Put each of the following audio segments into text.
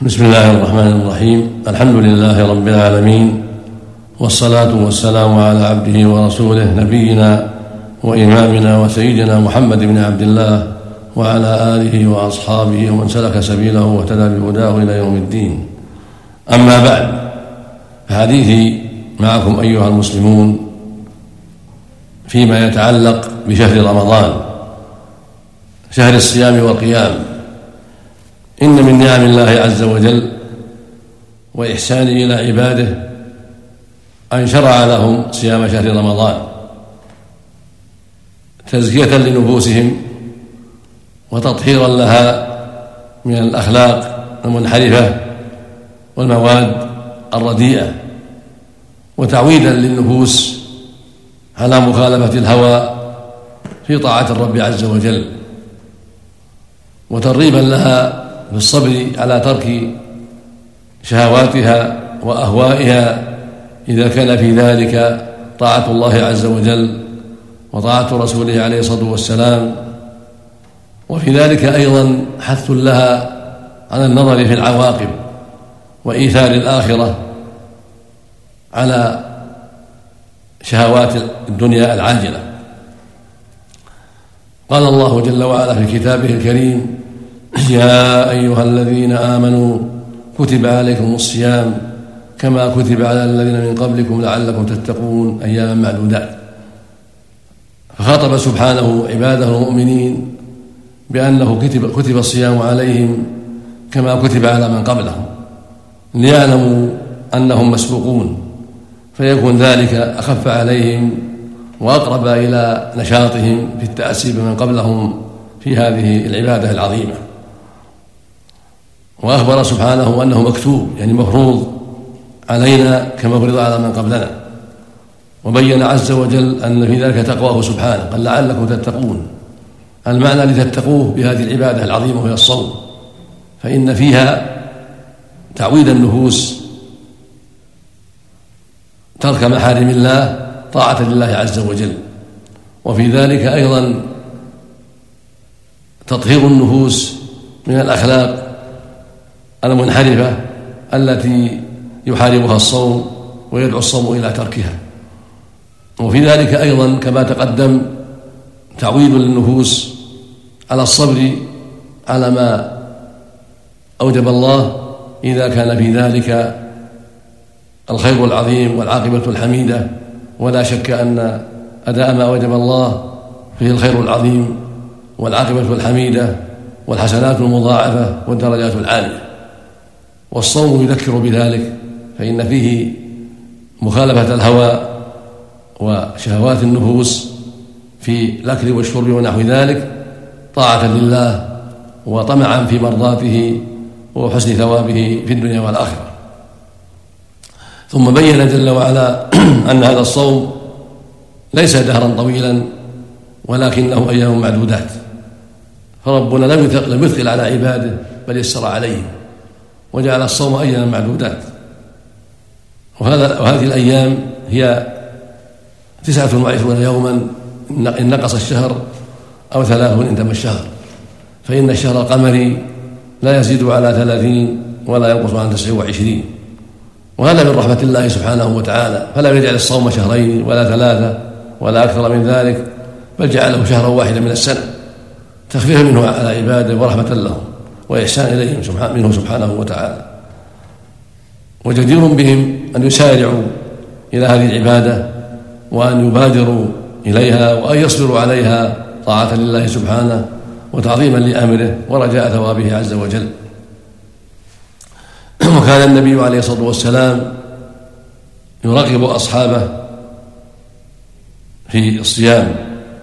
بسم الله الرحمن الرحيم. الحمد لله رب العالمين، والصلاة والسلام على عبده ورسوله نبينا وإمامنا وسيدنا محمد بن عبد الله وعلى آله وأصحابه ومن سلك سبيله واهتدى بهداه إلى يوم الدين. أما بعد، فحديثي معكم أيها المسلمون فيما يتعلق بشهر رمضان، شهر الصيام والقيام. إن من نعم الله عز وجل وإحسانه إلى عباده أن شرع لهم صيام شهر رمضان تزكية لنفوسهم وتطهيرا لها من الأخلاق المنحرفة والمواد الرديئة، وتعويدا للنفوس على مخالفة الهوى في طاعة الرب عز وجل، وترغيبا لها بالصبر على ترك شهواتها وأهوائها إذا كان في ذلك طاعة الله عز وجل وطاعة رسوله عليه الصلاة والسلام. وفي ذلك أيضا حث لها على النظر في العواقب وإيثار الآخرة على شهوات الدنيا العاجلة. قال الله جل وعلا في كتابه الكريم: يا أيها الذين آمنوا كتب عليكم الصيام كما كتب على الذين من قبلكم لعلكم تتقون أياما معدودات. فخاطب سبحانه عباده المؤمنين بأنه كتب الصيام عليهم كما كتب على من قبلهم، ليعلموا أنهم مسبوقون، فيكون ذلك أخف عليهم وأقرب إلى نشاطهم في التأسي بمن قبلهم في هذه العبادة العظيمة. وأخبر سبحانه أنه مكتوب، يعني مفروض علينا كما فرض على من قبلنا، وبين عز وجل أن في ذلك تقواه سبحانه. قال: لعلكم تتقون. المعنى لتتقوه بهذه العبادة العظيمة وهي الصوم، فإن فيها تعويد النفوس ترك محارم الله طاعة لله عز وجل، وفي ذلك أيضا تطهير النفوس من الأخلاق المنحرفة التي يحاربها الصوم ويدعو الصوم إلى تركها. وفي ذلك أيضا كما تقدم تعويل للنفوس على الصبر على ما أوجب الله إذا كان في ذلك الخير العظيم والعاقبة الحميدة، ولا شك أن أداء ما وجب الله فيه الخير العظيم والعاقبة الحميدة والحسنات المضاعفة والدرجات العالية. والصوم يذكر بذلك، فإن فيه مخالفة الهوى وشهوات النفوس في الأكل والشرب ونحو ذلك، طاعة لله وطمعا في مرضاته وحسن ثوابه في الدنيا والآخرة. ثم بين جل وعلا أن هذا الصوم ليس دهرا طويلا، ولكنه أيام معدودات، فربنا لم يثقل على عباده بل يسر عليهم وجعل الصوم أيام معدودات. وهذه الأيام هي 29 يوما إن نقص الشهر، أو 30 إن تم الشهر، فإن الشهر القمري لا يزيد على 30 ولا ينقص عن 29، وهذا من رحمة الله سبحانه وتعالى، فلم يجعل الصوم شهرين ولا 3 ولا أكثر من ذلك، بل جعله شهرا واحدا من السنة تخفيفا منه على عباده ورحمة لهم وإحسان إليهم منه سبحانه وتعالى. وجدير بهم أن يسارعوا إلى هذه العبادة وأن يبادروا إليها وأن يصبروا عليها طاعة لله سبحانه وتعظيما لأمره ورجاء ثوابه عز وجل. وكان النبي عليه الصلاة والسلام يراقب أصحابه في الصيام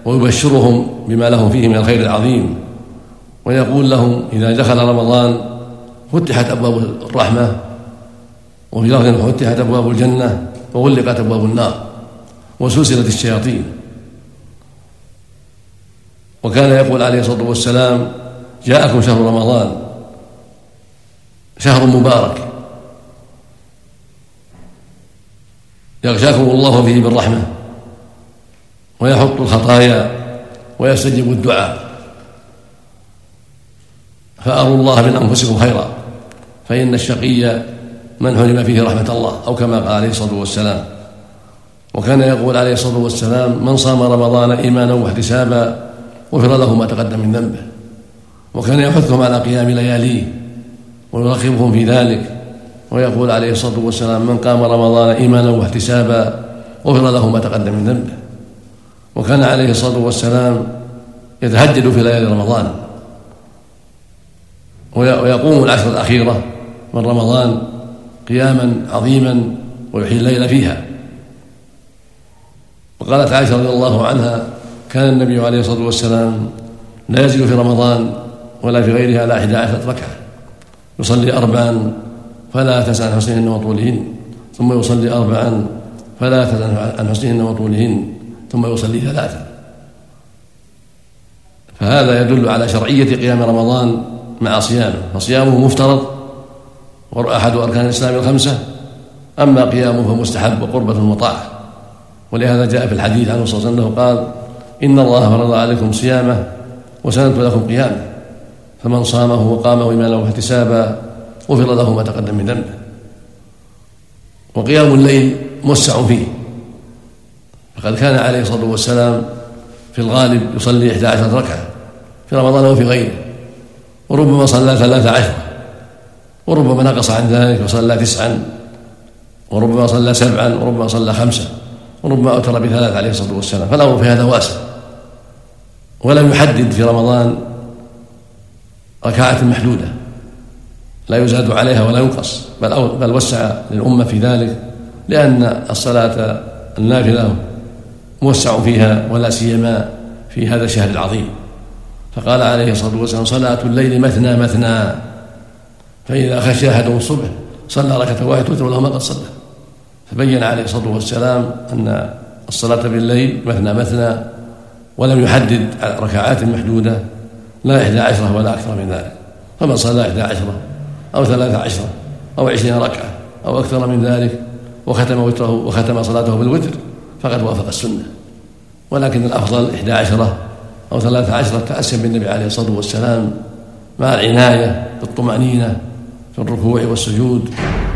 ويبشرهم بما لهم فيه من الخير العظيم، ويقول لهم: إذا دخل رمضان فتحت أبواب الرحمة، وفي لفظ: فتحت أبواب الجنة وغلقت أبواب النار وسلسلت الشياطين. وكان يقول عليه الصلاة والسلام: جاءكم شهر رمضان شهر مبارك يغشاكم الله فيه بالرحمة ويحط الخطايا ويستجيب الدعاء، فأروا الله من أنفسكم خيرا فإن الشقي من هرم فيه رحمة الله، أو كما قال عليه الصلاة والسلام. وكان يقول عليه الصلاة والسلام: من صام رمضان إيمانا واحتسابا غفر له ما تقدم من ذنبه. وكان يحثهم على قيام لياليه ويرغبهم في ذلك، ويقول عليه الصلاة والسلام: من قام رمضان إيمانا واحتسابا غفر له ما تقدم من ذنبه. وكان عليه الصلاة والسلام يتهجد في ليالي رمضان ويقوم العشر الأخيرة من رمضان قياما عظيما ويحيي الليل فيها. وقالت عائشة رضي الله عنها: كان النبي عليه الصلاة والسلام لا يزيد في رمضان ولا في غيرها على 11 ركعة، يصلي أربعا فلا تسع عن حسنهن وطولهن، ثم يصلي أربعا فلا تسع عن حسنهن وطولهن، ثم يصلي ثلاثا. فهذا يدل على شرعية قيام رمضان مع صيامه، فصيامه مفترض وأحد أركان الإسلام الخمسة، أما قيامه فمستحب وقربة وطاعة. ولهذا جاء في الحديث عنه صلى الله عليه وسلم قال: إن الله فرض عليكم صيامه وسننت لكم قيامه، فمن صامه وقامه إيمانا واحتسابا غفر له ما تقدم من ذنبه. وقيام الليل موسع فيه، فقد كان عليه الصلاة والسلام في الغالب يصلي 11 ركعة في رمضان وفي غيره، وربما صلى 13، وربما نقص عن ذلك وصلى 9، وربما صلى 7، وربما صلى 5، وربما أوتر ب3 عليه الصلاة والسلام. فالأمر في هذا واسع، ولم يحدد في رمضان ركعة محدودة لا يزاد عليها ولا ينقص، بل وسع للأمة في ذلك، لأن الصلاة النافلة موسع فيها ولا سيما في هذا الشهر العظيم. فقال عليه الصلاة والسلام: صلاة الليل مثنى مثنى، فإذا خشي أحدهم الصبح صلى ركعة واحدة وتر له ما قد صلى. فبين عليه الصلاة والسلام أن الصلاة بالليل مثنى مثنى، ولم يحدد ركعات محدودة، لا 11 ولا أكثر من ذلك. فمن صلى 11 أو 13 أو 20 ركعة أو أكثر من ذلك وختم صلاته بالوتر فقد وافق السنة، ولكن الأفضل 11 أو 13 تأسيا بالنبي عليه الصلاة والسلام، مع العناية بالطمأنينة في الركوع والسجود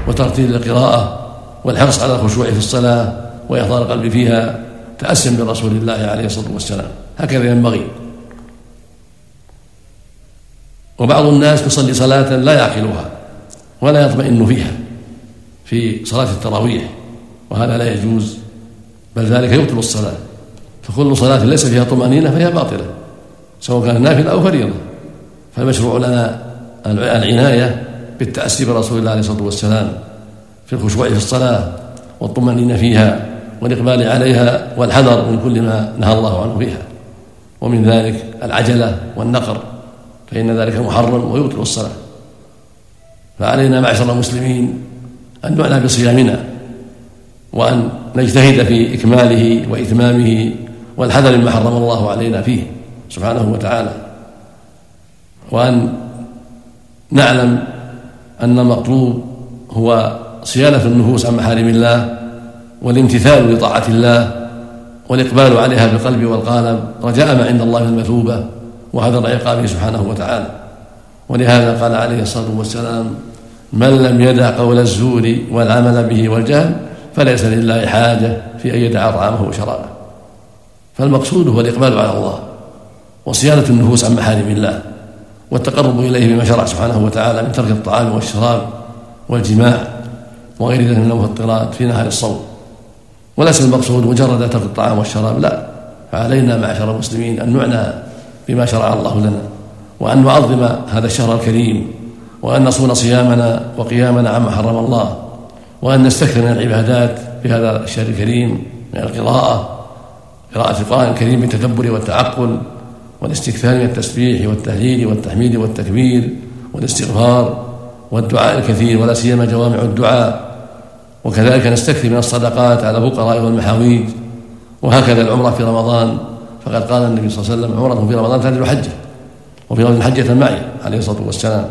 وترتيل القراءة والحرص على الخشوع في الصلاة وإحضار القلب فيها، تأسيا برسول الله عليه الصلاة والسلام. هكذا ينبغي. وبعض الناس يصلي صلاة لا يعقلها ولا يطمئن فيها في صلاة التراويح، وهذا لا يجوز، بل ذلك يبطل الصلاة. فكل صلاة ليس فيها طمأنينة فهي باطلة، سواء كانت نافلة أو فريضة. فالمشروع لنا العناية بالتأسي برسول الله عليه الصلاة والسلام في الخشوع في الصلاة والطمأنينة فيها والإقبال عليها والحذر من كل ما نهى الله عنه فيها، ومن ذلك العجلة والنقر، فإن ذلك محرم ويبطل الصلاة. فعلينا معشر المسلمين أن نعنى بصيامنا، وأن نجتهد في إكماله وإتمامه، والحذر مما حرم الله علينا فيه سبحانه وتعالى، وأن نعلم أن المطلوب هو صيانة النفوس عن محارم الله، والامتثال لطاعة الله، والإقبال عليها بالقلب والقالب رجاء ما عند الله من المثوبة، وحذر عقابه سبحانه وتعالى. ولهذا قال عليه الصلاة والسلام: من لم يدع قول الزور والعمل به والجهل فليس لله حاجة في أن يدع طعامه وشرابه. فالمقصود هو الإقبال على الله وصيانة النفوس عن محارم الله، والتقرب إليه بما شرع سبحانه وتعالى من ترك الطعام والشراب والجماع وغير ذلك من المفطرات في نهار الصوم. وليس المقصود مجرد ترك الطعام والشراب، لا، فعلينا معشر المسلمين أن نعنى بما شرع الله لنا، وأن نعظم هذا الشهر الكريم، وأن نصون صيامنا وقيامنا عما حرم الله، وأن نستكثر من العبادات في هذا الشهر الكريم، من القراءة، قراءة القرآن الكريم بالتدبر والتعقل، والاستكثار من التسبيح والتهليل والتحميد والتكبير والاستغفار والدعاء الكثير، ولا سيما جوامع الدعاء. وكذلك نستكثر من الصدقات على الفقراء والمحاويج. وهكذا العمرة في رمضان، فقد قال النبي صلى الله عليه وسلم: عمرة في رمضان تعدل حجة، وفي رمضان حجة معي عليه الصلاة والسلام.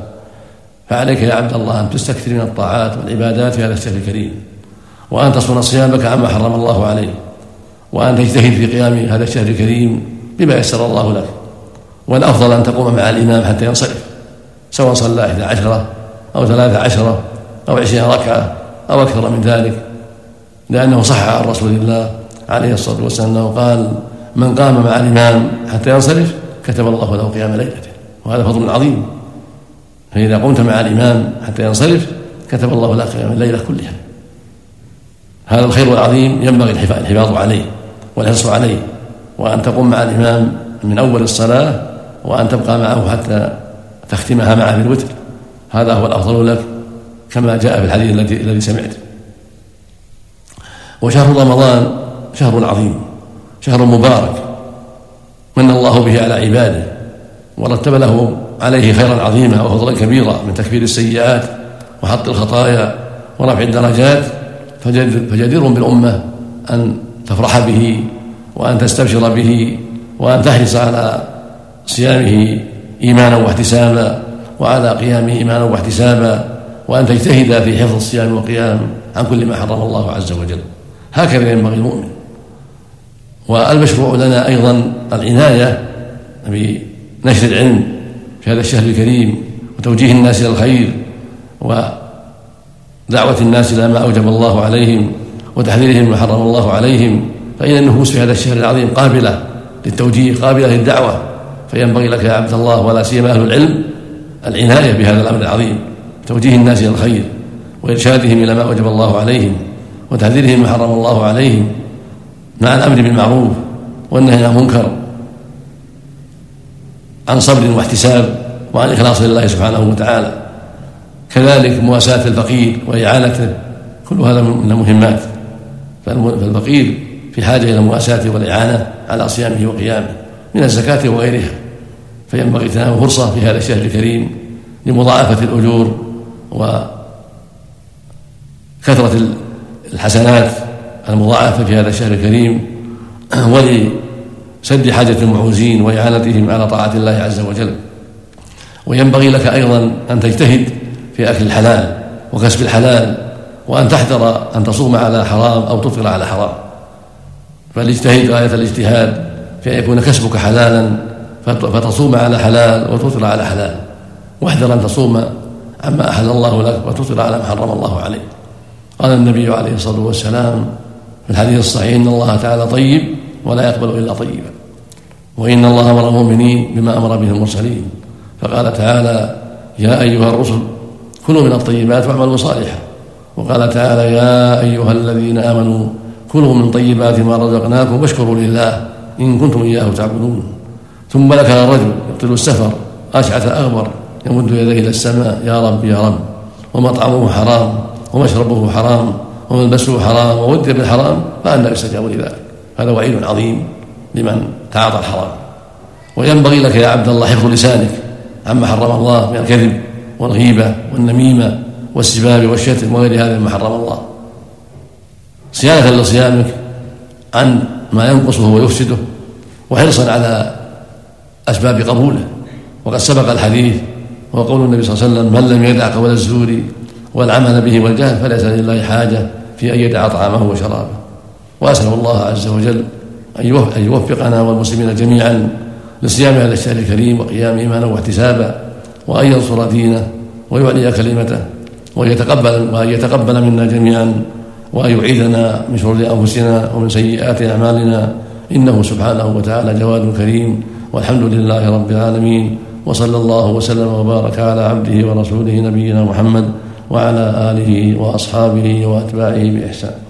فعليك يا عبد الله أن تستكثر من الطاعات والعبادات في هذا الشهر الكريم، وأن تصون صيامك عما حرم الله عليه، وأن تجتهد في قيام هذا الشهر الكريم بما يسر الله لك. والأفضل أن تقوم مع الإمام حتى ينصرف، سواء صلى 11 أو 13 أو 20 ركعة أو أكثر من ذلك، لأنه صح عن رسول الله عليه الصلاة والسلام أنه قال: من قام مع الإمام حتى ينصرف كتب الله له قيام ليلته، وهذا فضل عظيم. فإذا قمت مع الإمام حتى ينصرف كتب الله لك قيام الليلة كلها. هذا الخير العظيم ينبغي الحفاظ عليه والحرص عليه، وأن تقوم مع الإمام من أول الصلاة وأن تبقى معه حتى تختمها معه بالوتر، هذا هو الأفضل لك كما جاء في الحديث الذي سمعت. وشهر رمضان شهر عظيم، شهر مبارك من الله به على عباده، ورتب له عليه خيرا عظيما وفضلا كبيرا من تكفير السيئات وحط الخطايا ورفع الدرجات، فجدير بالأمة أن تفرح به وأن تستبشر به وأن تحرص على صيامه إيمانا واحتسابا وعلى قيامه إيمانا واحتسابا، وأن تجتهد في حفظ الصيام والقيام عن كل ما حرم الله عز وجل. هكذا ينبغي المؤمن. والمشروع لنا أيضا العناية بنشر العلم في هذا الشهر الكريم، وتوجيه الناس إلى الخير، ودعوة الناس إلى ما أوجب الله عليهم، وتحذيرهم ما حرم الله عليهم. فإن النفوس في هذا الشهر العظيم قابلة للتوجيه، قابلة للدعوة، فينبغي لك يا عبد الله ولا سيما أهل العلم العناية بهذا الأمر العظيم، توجيه الناس إلى الخير وإرشادهم إلى ما أوجب الله عليهم وتحذيرهم ما حرم الله عليهم، مع الأمر بالمعروف والنهي عن المنكر، عن صبر واحتساب وعن إخلاص لله سبحانه وتعالى. كذلك مواساة الفقير وإعانته، كل هذا من المهمات، فالفقير في حاجة إلى مواساته والإعانة على صيامه وقيامه من الزكاة وغيرها، فينبغي لنا فرصة في هذا الشهر الكريم لمضاعفة الأجور وكثرة الحسنات المضاعفة في هذا الشهر الكريم، ولسد حاجة المعوزين وإعانتهم على طاعة الله عز وجل. وينبغي لك أيضا أن تجتهد في أكل الحلال وكسب الحلال، وأن تحذر أن تصوم على حرام أو تفطر على حرام، فليجتهد غاية الاجتهاد في أن يكون كسبك حلالا فتصوم على حلال وتفطر على حلال، واحذر أن تصوم عما أحل الله لك وتفطر على ما حرم الله عليك. قال النبي عليه الصلاة والسلام في الحديث الصحيح: إن الله تعالى طيب ولا يقبل إلا طيبا، وإن الله أمر المؤمنين بما أمر به المرسلين، فقال تعالى: يا أيها الرسل كلوا من الطيبات واعملوا صالحا، وقال تعالى: يا أيها الذين آمنوا كلوا من طيبات ما رزقناكم واشكروا لله إن كنتم إياه تعبدون. ثم لك الرجل يبطل السفر أشعث أغبر يمد يديه إلى السماء: يا رب يا رب، ومطعمه حرام ومشربه حرام وملبسه حرام وودي بالحرام، فأنى يستجاب لذلك. هذا وعيد عظيم لمن تعاطى الحرام. وينبغي لك يا عبد الله حفظ لسانك عما حرم الله من الكذب والغيبة والنميمة والسباب والشتم وغير هذا مما حرم الله، صيانة لصيامك عن ما ينقصه ويفسده، وحرصا على أسباب قبوله. وقد سبق الحديث وقول النبي صلى الله عليه وسلم: من لم يدع قول الزور والعمل به والجهل فليس لله حاجة في أن يدع طعامه وشرابه. وأسأل الله عز وجل أن يوفقنا والمسلمين جميعا لصيام هذا الشهر الكريم وقيام إيمانا واحتسابا، وأن ينصر دينه ويعلي كلمته، ويتقبل منا جميعا، وأن يعيذنا من شرور أنفسنا ومن سيئات أعمالنا، إنه سبحانه وتعالى جواد كريم. والحمد لله رب العالمين، وصلى الله وسلم وبارك على عبده ورسوله نبينا محمد وعلى آله وأصحابه وأتباعه بإحسان.